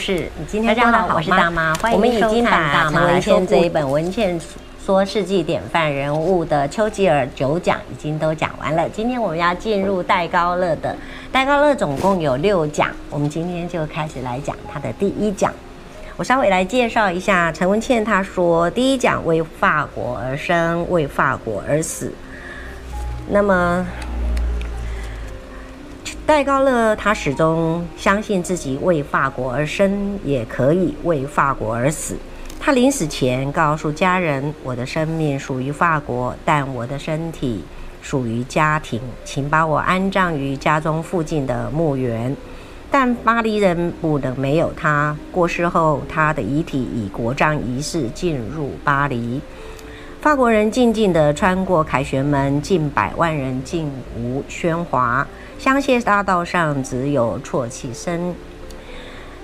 事。大家好，我是大妈，欢迎我们已经把陈文茜这一本文茜说世纪典范人物的丘吉尔9讲已经都讲完了。今天我们要进入戴高乐的，戴高乐总共有6讲，我们今天就开始来讲他的第1讲。我稍微来介绍一下陈文茜，她说第1讲为法国而生，为法国而死。那么戴高乐他始终相信自己为法国而生，也可以为法国而死。他临死前告诉家人：“我的生命属于法国，但我的身体属于家庭，请把我安葬于家中附近的墓园。”但巴黎人不能没有他。过世后，他的遗体以国葬仪式进入巴黎。法国人静静地穿过凯旋门，近100万人竟无喧哗，香榭大道上只有啜泣声。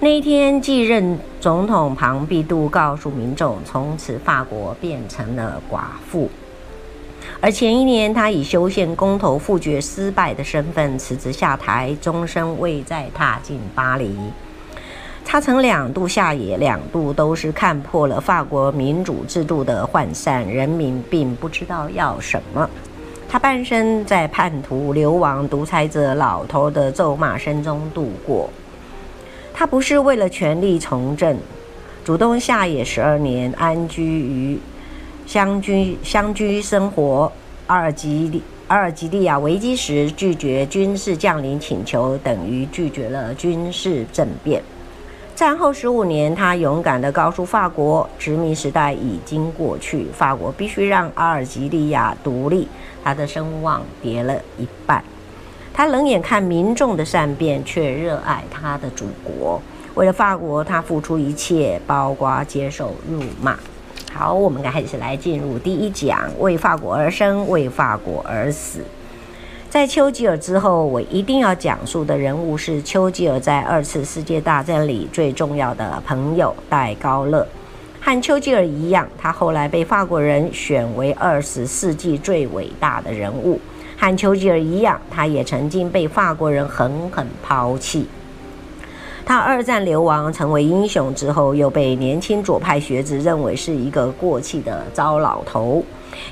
那一天，继任总统庞毕度告诉民众，从此法国变成了寡妇。而前一年，他以修宪公投复决失败的身份辞职下台，终身未再踏进巴黎。他曾2度下野，2度都是看破了法国民主制度的涣散，人民并不知道要什么。他半生在叛徒、流亡、独裁者、老头的咒骂声中度过。他不是为了权力从政，主动下野12年，安居于乡居生活。阿尔及利亚危机时拒绝军事将领请求，等于拒绝了军事政变。战后15年，他勇敢地告诉法国，殖民时代已经过去，法国必须让阿尔及利亚独立。他的声望跌了一半。他冷眼看民众的善变，却热爱他的祖国。为了法国，他付出一切，包括接受辱骂。好，我们开始来进入第1讲：为法国而生，为法国而死。在丘吉尔之后，我一定要讲述的人物是丘吉尔在2次世界大战里最重要的朋友戴高乐。和丘吉尔一样，他后来被法国人选为20世纪最伟大的人物。和丘吉尔一样，他也曾经被法国人狠狠抛弃。他2战流亡成为英雄之后，又被年轻左派学子认为是一个过气的糟老头。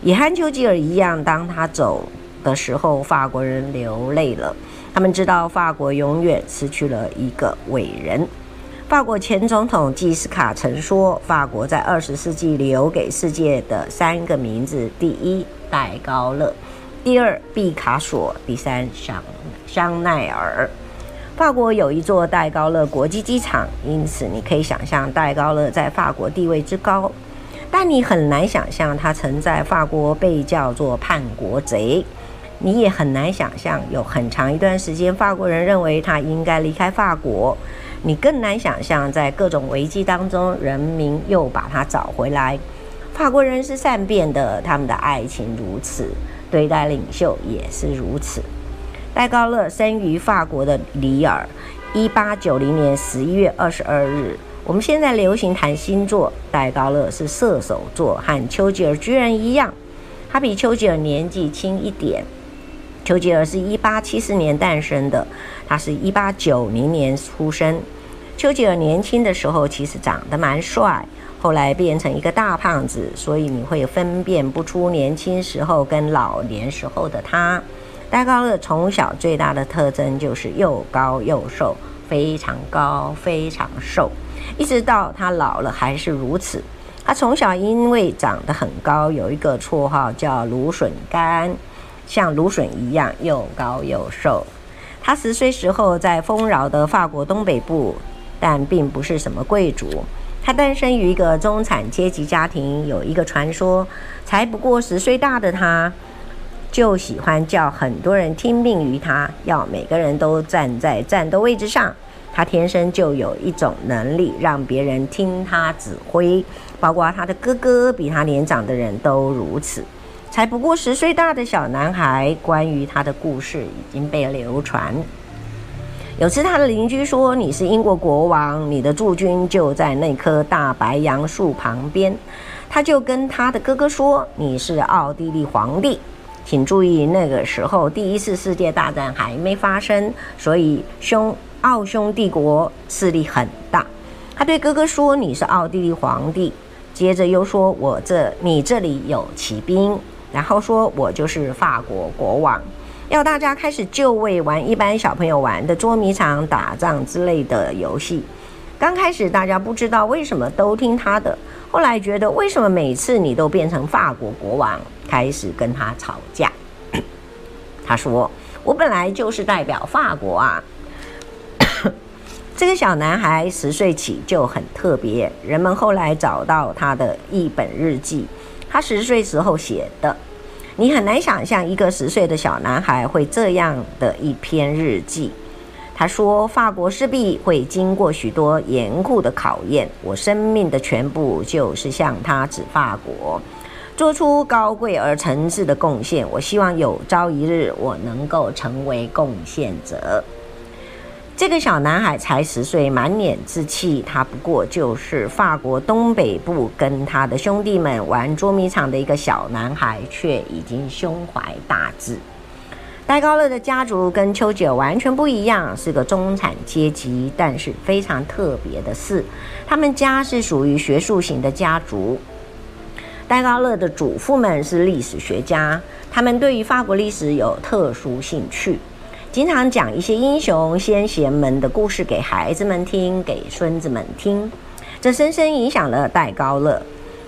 也和丘吉尔一样，当他走的时候，法国人流泪了。他们知道法国永远失去了一个伟人。法国前总统基斯卡曾说，法国在20世纪留给世界的3个名字：第1，戴高乐；第2，毕卡索；第3，香奈儿。法国有一座戴高乐国际机场，因此你可以想象戴高乐在法国地位之高。但你很难想象他曾在法国被叫做叛国贼。你也很难想象有很长一段时间法国人认为他应该离开法国。你更难想象在各种危机当中，人民又把他找回来。法国人是善变的，他们的爱情如此，对待领袖也是如此。戴高乐生于法国的里尔，1890年11月22日。我们现在流行谈星座，戴高乐是射手座，和丘吉尔居然一样。他比丘吉尔年纪轻一点。丘吉尔是1870年诞生的，他是1890年出生。丘吉尔年轻的时候其实长得蛮帅，后来变成一个大胖子，所以你会分辨不出年轻时候跟老年时候的他。戴高乐从小最大的特征就是又高又瘦，非常高非常瘦，一直到他老了还是如此。他从小因为长得很高，有一个绰号叫芦笋干，像芦笋一样又高又瘦。他10岁时候在丰饶的法国东北部，但并不是什么贵族。他诞生于一个中产阶级家庭，有一个传说，才不过10岁大的他，就喜欢叫很多人听命于他，要每个人都站在战斗位置上。他天生就有一种能力，让别人听他指挥，包括他的哥哥比他年长的人都如此。才不过10岁大的小男孩，关于他的故事已经被流传。有次他的邻居说，你是英国国王，你的驻军就在那棵大白杨树旁边。他就跟他的哥哥说，你是奥地利皇帝。请注意，那个时候第1次世界大战还没发生，所以奥匈帝国势力很大。他对哥哥说：“你是奥地利皇帝。”接着又说：“你这里有骑兵。”然后说：“我就是法国国王。”要大家开始就位玩一般小朋友玩的捉迷藏、打仗之类的游戏。刚开始大家不知道为什么都听他的，后来觉得为什么每次你都变成法国国王，开始跟他吵架。他说：“我本来就是代表法国啊。”这个小男孩10岁起就很特别，人们后来找到他的一本日记，他10岁时候写的。你很难想象一个10岁的小男孩会这样的一篇日记。他说：“法国势必会经过许多严酷的考验，我生命的全部就是向他指法国，做出高贵而诚挚的贡献。我希望有朝一日我能够成为贡献者。”这个小男孩才10岁，满脸稚气。他不过就是法国东北部跟他的兄弟们玩捉迷藏的一个小男孩，却已经胸怀大志。戴高乐的家族跟丘吉尔完全不一样，是个中产阶级，但是非常特别的是，他们家是属于学术型的家族。戴高乐的祖父们是历史学家，他们对于法国历史有特殊兴趣，经常讲一些英雄先贤们的故事给孩子们听，给孙子们听，这深深影响了戴高乐。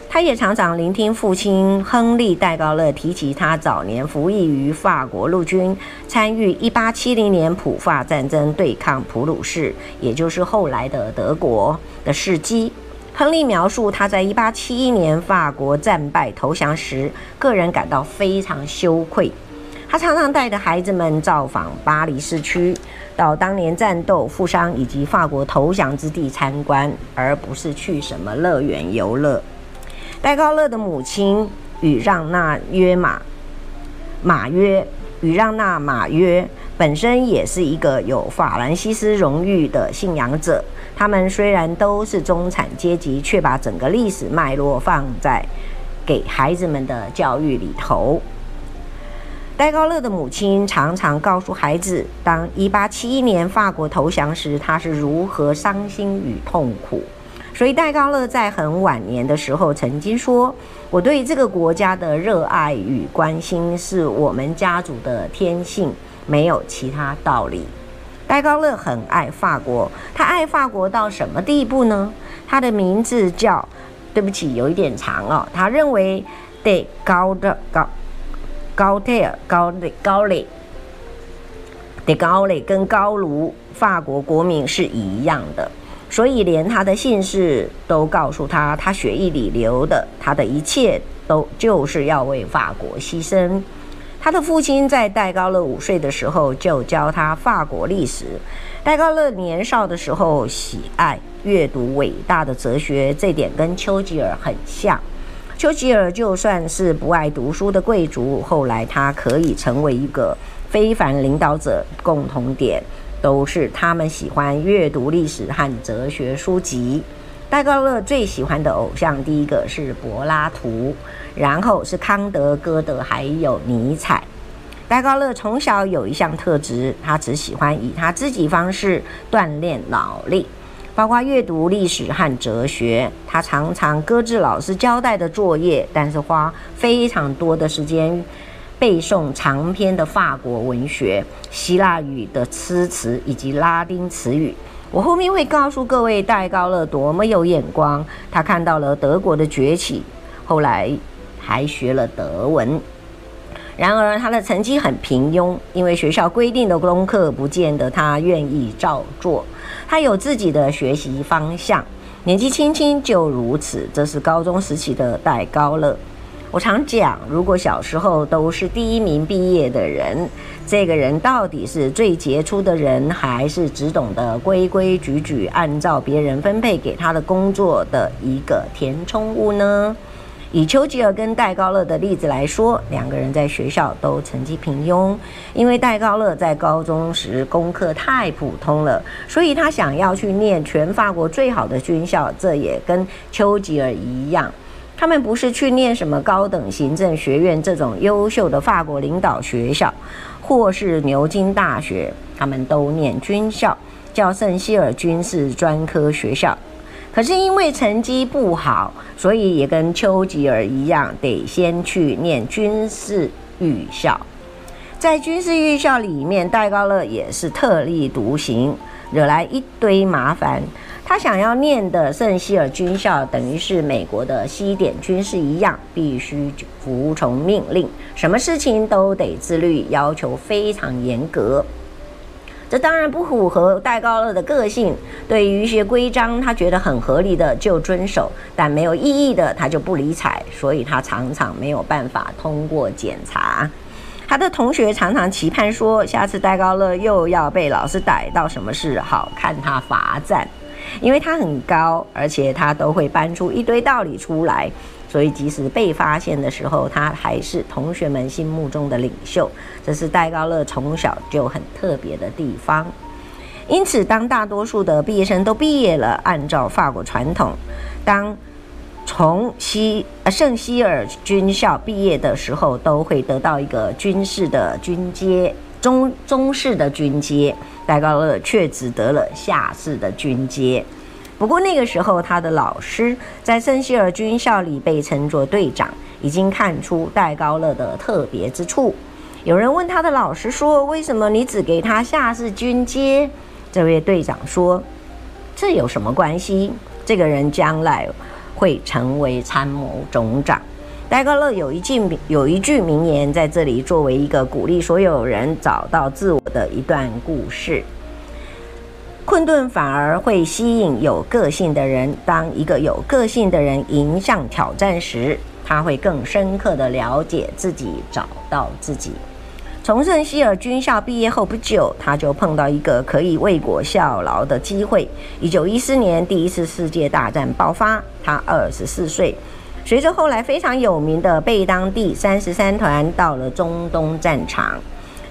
他也常常聆听父亲亨利·戴高乐提及他早年服役于法国陆军，参与1870年普法战争对抗普鲁士，也就是后来的德国的事迹。亨利描述他在1871年法国战败投降时，个人感到非常羞愧。他常常带着孩子们造访巴黎市区，到当年战斗、负伤以及法国投降之地参观，而不是去什么乐园游乐。戴高乐的母亲与让娜·马约本身也是一个有法兰西斯荣誉的信仰者。他们虽然都是中产阶级，却把整个历史脉络放在给孩子们的教育里头。戴高乐的母亲常常告诉孩子，当1871年法国投降时，她是如何伤心与痛苦。所以戴高乐在很晚年的时候曾经说：“我对这个国家的热爱与关心是我们家族的天性，没有其他道理。”戴高乐很爱法国，他爱法国到什么地步呢？他的名字叫，对不起，有一点长哦。他认为戴高勒跟高卢法国国民是一样的，所以连他的姓氏都告诉他，他血液里流的，他的一切都就是要为法国牺牲。他的父亲在戴高乐5岁的时候就教他法国历史。戴高乐年少的时候喜爱阅读伟大的哲学，这点跟丘吉尔很像。丘吉尔就算是不爱读书的贵族，后来他可以成为一个非凡领导者，共同点都是他们喜欢阅读历史和哲学书籍。戴高乐最喜欢的偶像，第一个是柏拉图，然后是康德、哥德，还有尼采。戴高乐从小有一项特质，他只喜欢以他自己方式锻炼脑力，包括阅读历史和哲学。他常常搁置老师交代的作业，但是花非常多的时间背诵长篇的法国文学、希腊语的诗词以及拉丁词语。我后面会告诉各位戴高乐多么有眼光，他看到了德国的崛起，后来还学了德文。然而他的成绩很平庸，因为学校规定的功课不见得他愿意照做。他有自己的学习方向，年纪轻轻就如此，这是高中时期的戴高乐。我常讲，如果小时候都是第一名毕业的人，这个人到底是最杰出的人，还是只懂得规规矩矩按照别人分配给他的工作的一个填充物呢？以丘吉尔跟戴高乐的例子来说，两个人在学校都成绩平庸，因为戴高乐在高中时功课太普通了，所以他想要去念全法国最好的军校，这也跟丘吉尔一样。他们不是去念什么高等行政学院这种优秀的法国领导学校，或是牛津大学，他们都念军校，叫圣希尔军事专科学校。可是因为成绩不好，所以也跟丘吉尔一样，得先去念军事预校。在军事预校里面，戴高乐也是特立独行，惹来一堆麻烦。他想要念的圣希尔军校，等于是美国的西点军事一样，必须服从命令，什么事情都得自律，要求非常严格。这当然不符合戴高乐的个性，对于一些规章他觉得很合理的就遵守，但没有意义的他就不理睬，所以他常常没有办法通过检查。他的同学常常期盼说，下次戴高乐又要被老师逮到什么事，好看他罚站。因为他很高，而且他都会搬出一堆道理出来，所以即使被发现的时候，他还是同学们心目中的领袖。这是戴高乐从小就很特别的地方。因此当大多数的毕业生都毕业了，按照法国传统，当从圣希尔军校毕业的时候，都会得到一个军事的军阶，中士的军阶。戴高乐却只得了下士的军阶。不过那个时候，他的老师在圣希尔军校里被称作队长，已经看出戴高乐的特别之处。有人问他的老师说，为什么你只给他下士军阶？这位队长说，这有什么关系？这个人将来会成为参谋总长。戴高乐有一句名言，在这里作为一个鼓励所有人找到自我的一段故事。困顿反而会吸引有个性的人，当一个有个性的人迎向挑战时，他会更深刻地了解自己，找到自己。从圣希尔军校毕业后不久，他就碰到一个可以为国效劳的机会。1914年第一次世界大战爆发，他24岁。随着后来非常有名的贝当第33团到了中东战场。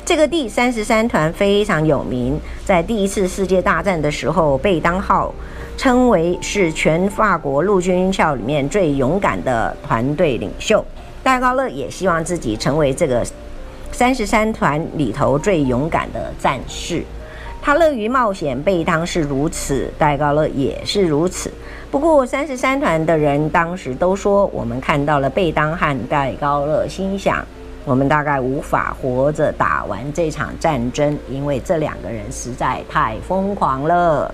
这个第33团非常有名，在第一次世界大战的时候，贝当号称为是全法国陆军校里面最勇敢的团队领袖。戴高乐也希望自己成为这个33团里头最勇敢的战士。他乐于冒险，贝当是如此，戴高乐也是如此。不过33团的人当时都说，我们看到了贝当和戴高乐，心想我们大概无法活着打完这场战争，因为这两个人实在太疯狂了。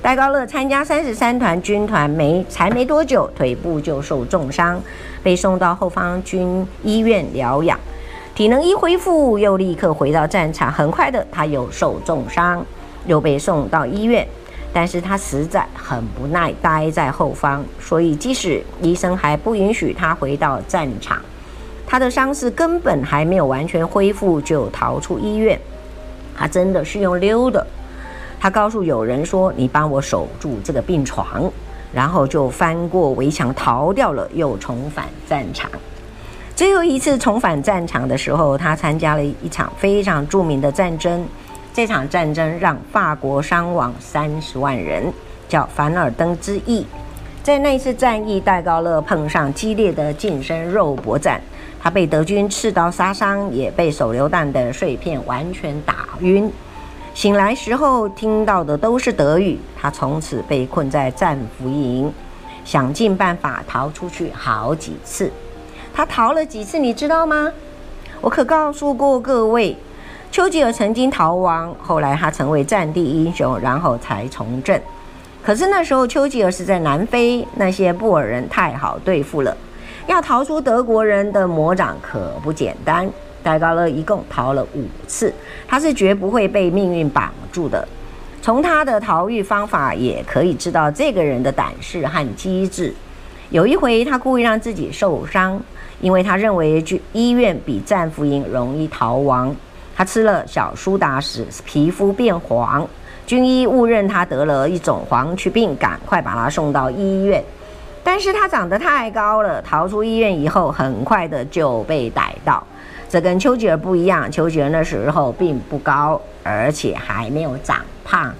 戴高乐参加33团军团才没多久，腿部就受重伤，被送到后方军医院疗养。体能一恢复，又立刻回到战场。很快的，他又受重伤，又被送到医院。但是他实在很不耐待在后方，所以即使医生还不允许他回到战场。他的伤势根本还没有完全恢复，就逃出医院。他真的是用溜的。他告诉有人说，你帮我守住这个病床，然后就翻过围墙逃掉了，又重返战场。最后一次重返战场的时候，他参加了一场非常著名的战争。这场战争让法国伤亡30万人，叫凡尔登之役。在那次战役，戴高乐碰上激烈的近身肉搏战，他被德军刺刀杀伤，也被手榴弹的碎片完全打晕。醒来时候听到的都是德语，他从此被困在战俘营，想尽办法逃出去好几次。他逃了几次你知道吗？我可告诉过各位，丘吉尔曾经逃亡，后来他成为战地英雄，然后才从政。可是那时候丘吉尔是在南非，那些布尔人太好对付了，要逃出德国人的魔掌可不简单。戴高乐一共逃了5次，他是绝不会被命运绑住的。从他的逃狱方法也可以知道这个人的胆识和机智。有一回他故意让自己受伤，因为他认为医院比战俘营容易逃亡。他吃了小苏打使皮肤变黄，军医误认他得了一种黄曲病，赶快把他送到医院。但是他长得太高了，逃出医院以后很快的就被逮到。这跟丘吉尔不一样，丘吉尔那时候并不高，而且还没有长胖。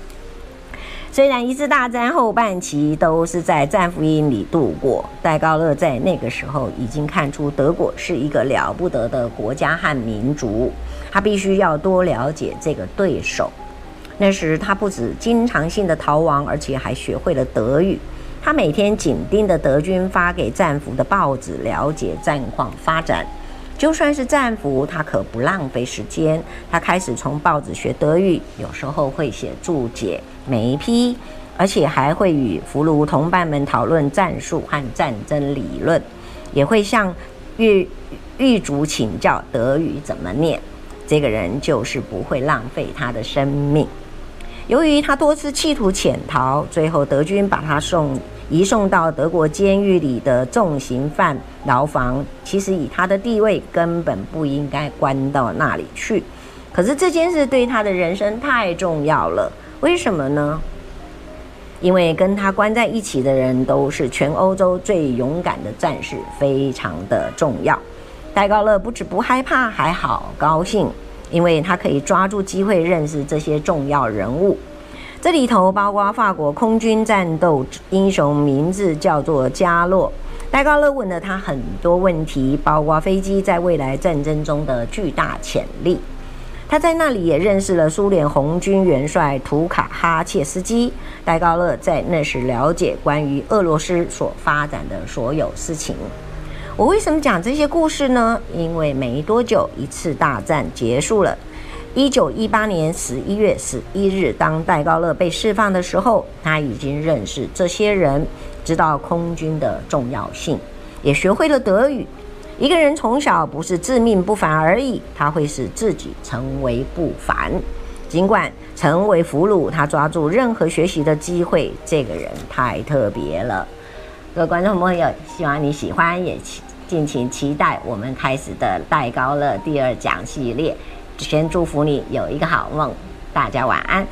虽然一次大战后半期都是在战俘营里度过，戴高乐在那个时候已经看出德国是一个了不得的国家和民族，他必须要多了解这个对手。那时他不止经常性的逃亡，而且还学会了德语。他每天紧盯着德军发给战俘的报纸，了解战况发展。就算是战俘，他可不浪费时间。他开始从报纸学德语，有时候会写注解、眉批，而且还会与俘虏同伴们讨论战术和战争理论，也会向狱卒请教德语怎么念。这个人就是不会浪费他的生命。由于他多次企图潜逃，最后德军把他移送到德国监狱里的重刑犯牢房。其实以他的地位，根本不应该关到那里去。可是这件事对他的人生太重要了，为什么呢？因为跟他关在一起的人都是全欧洲最勇敢的战士，非常的重要。戴高乐不止不害怕，还好高兴，因为他可以抓住机会认识这些重要人物。这里头包括法国空军战斗英雄，名字叫做加洛。戴高乐问了他很多问题，包括飞机在未来战争中的巨大潜力。他在那里也认识了苏联红军元帅图卡哈切斯基。戴高乐在那时了解关于俄罗斯所发展的所有事情。我为什么讲这些故事呢？因为没多久一次大战结束了。1918年11月11日，当戴高乐被释放的时候，他已经认识这些人，知道空军的重要性，也学会了德语。一个人从小不是自命不凡而已，他会使自己成为不凡。尽管成为俘虏，他抓住任何学习的机会。这个人太特别了。各位观众朋友，希望你喜欢，也敬请期待我们开始的戴高乐第2讲系列。先祝福你有一个好梦，大家晚安。